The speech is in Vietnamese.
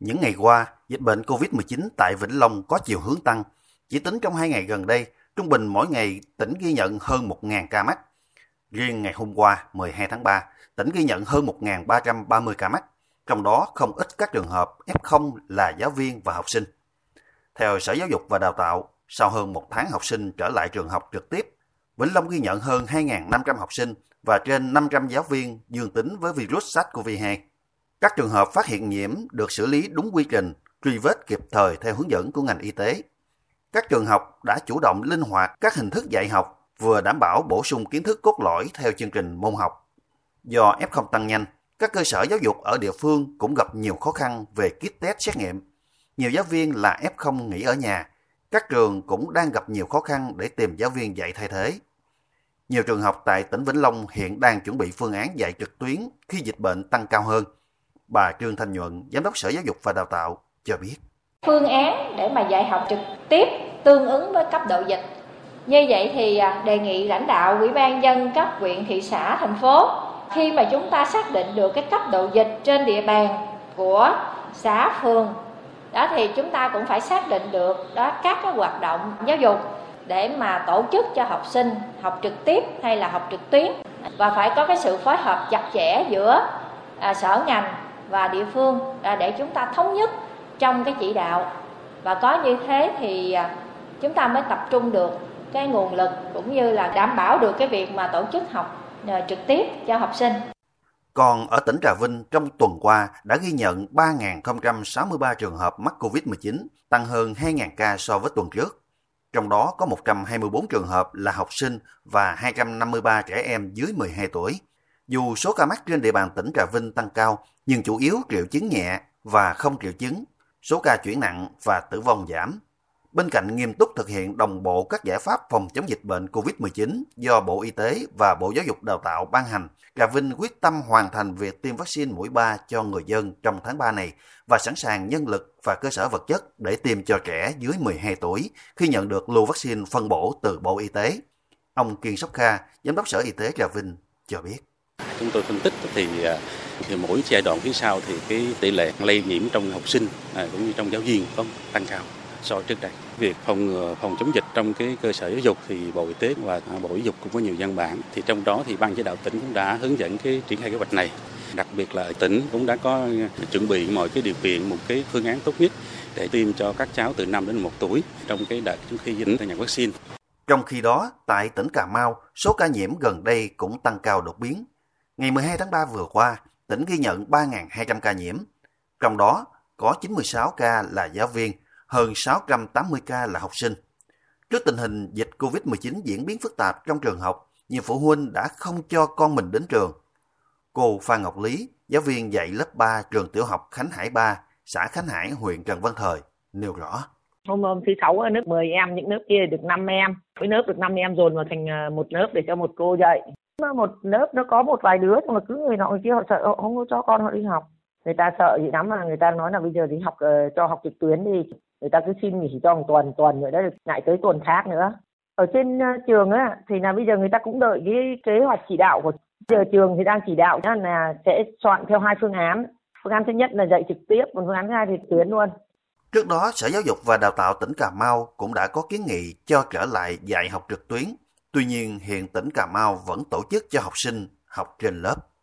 Những ngày qua, dịch bệnh COVID-19 tại Vĩnh Long có chiều hướng tăng. Chỉ tính trong 2 ngày gần đây, trung bình mỗi ngày tỉnh ghi nhận hơn 1.000 ca mắc. Riêng ngày hôm qua, 12 tháng 3, tỉnh ghi nhận hơn 1.330 ca mắc, trong đó không ít các trường hợp F0 là giáo viên và học sinh. Theo Sở Giáo dục và Đào tạo, sau hơn 1 tháng học sinh trở lại trường học trực tiếp, Vĩnh Long ghi nhận hơn 2.500 học sinh và trên 500 giáo viên dương tính với virus SARS-CoV-2. Các trường hợp phát hiện nhiễm được xử lý đúng quy trình, truy vết kịp thời theo hướng dẫn của ngành y tế. Các trường học đã chủ động linh hoạt các hình thức dạy học, vừa đảm bảo bổ sung kiến thức cốt lõi theo chương trình môn học. Do F0 tăng nhanh, các cơ sở giáo dục ở địa phương cũng gặp nhiều khó khăn về kit test xét nghiệm. Nhiều giáo viên là F0 nghỉ ở nhà, các trường cũng đang gặp nhiều khó khăn để tìm giáo viên dạy thay thế. Nhiều trường học tại tỉnh Vĩnh Long hiện đang chuẩn bị phương án dạy trực tuyến khi dịch bệnh tăng cao hơn. Bà Trương Thanh Nhuận, Giám đốc Sở Giáo dục và Đào tạo cho biết. Phương án để mà dạy học trực tiếp tương ứng với cấp độ dịch. Như vậy thì đề nghị lãnh đạo Ủy ban nhân dân các huyện, thị xã, thành phố khi mà chúng ta xác định được cái cấp độ dịch trên địa bàn của xã, phường đó thì chúng ta cũng phải xác định được đó các cái hoạt động giáo dục để mà tổ chức cho học sinh học trực tiếp hay là học trực tuyến và phải có cái sự phối hợp chặt chẽ giữa sở ngành và địa phương để chúng ta thống nhất trong cái chỉ đạo và có như thế thì chúng ta mới tập trung được cái nguồn lực cũng như là đảm bảo được cái việc mà tổ chức học trực tiếp cho học sinh. Còn ở tỉnh Trà Vinh trong tuần qua đã ghi nhận 3.063 trường hợp mắc COVID-19, tăng hơn 2.000 ca so với tuần trước. Trong đó có 124 trường hợp là học sinh và 253 trẻ em dưới 12 tuổi. Dù số ca mắc trên địa bàn tỉnh Trà Vinh tăng cao, nhưng chủ yếu triệu chứng nhẹ và không triệu chứng, số ca chuyển nặng và tử vong giảm. Bên cạnh nghiêm túc thực hiện đồng bộ các giải pháp phòng chống dịch bệnh COVID-19 do Bộ Y tế và Bộ Giáo dục Đào tạo ban hành, Trà Vinh quyết tâm hoàn thành việc tiêm vaccine mũi 3 cho người dân trong tháng 3 này và sẵn sàng nhân lực và cơ sở vật chất để tiêm cho trẻ dưới 12 tuổi khi nhận được lô vaccine phân bổ từ Bộ Y tế. Ông Kiên Sóc Kha, Giám đốc Sở Y tế Trà Vinh cho biết. Chúng tôi phân tích thì mỗi giai đoạn phía sau thì cái tỷ lệ lây nhiễm trong học sinh cũng như trong giáo viên có tăng cao so với trước đây. Việc phòng chống dịch trong cái cơ sở giáo dục thì Bộ Y tế và Bộ Giáo dục cũng có nhiều văn bản. Thì trong đó thì ban chỉ đạo tỉnh cũng đã hướng dẫn cái triển khai kế hoạch này. Đặc biệt là tỉnh cũng đã có chuẩn bị mọi cái điều kiện một cái phương án tốt nhất để tiêm cho các cháu từ 5 đến 1 tuổi trong cái đợt trước khi dính tại nhận vaccine. Trong khi đó, tại tỉnh Cà Mau, số ca nhiễm gần đây cũng tăng cao đột biến. Ngày 12 tháng 3 vừa qua, tỉnh ghi nhận 3.200 ca nhiễm, trong đó có 96 ca là giáo viên, hơn 680 ca là học sinh. Trước tình hình dịch COVID-19 diễn biến phức tạp trong trường học, nhiều phụ huynh đã không cho con mình đến trường. Cô Phan Ngọc Lý, giáo viên dạy lớp 3 trường tiểu học Khánh Hải 3, xã Khánh Hải, huyện Trần Văn Thời, nêu rõ. Hôm thi sáu ở lớp 10 em, những lớp kia được 5 em, mỗi lớp được 5 em dồn vào thành một lớp để cho một cô dạy. Một lớp nó có một vài đứa nhưng mà cứ người nọ người kia họ sợ, họ không có cho con họ đi học. Người ta sợ gì lắm mà người ta nói là bây giờ đi học cho học trực tuyến đi, người ta cứ xin nghỉ cho một tuần rồi đã được lại tới tuần khác nữa. Ở trên trường á thì là bây giờ người ta cũng đợi cái kế hoạch chỉ đạo của giờ trường thì đang chỉ đạo là sẽ chọn theo 2 phương án. Phương án thứ nhất là dạy trực tiếp, còn phương án thứ hai thì tuyến luôn. Trước đó, Sở Giáo dục và Đào tạo tỉnh Cà Mau cũng đã có kiến nghị cho trở lại dạy học trực tuyến. Tuy nhiên, hiện tỉnh Cà Mau vẫn tổ chức cho học sinh học trên lớp.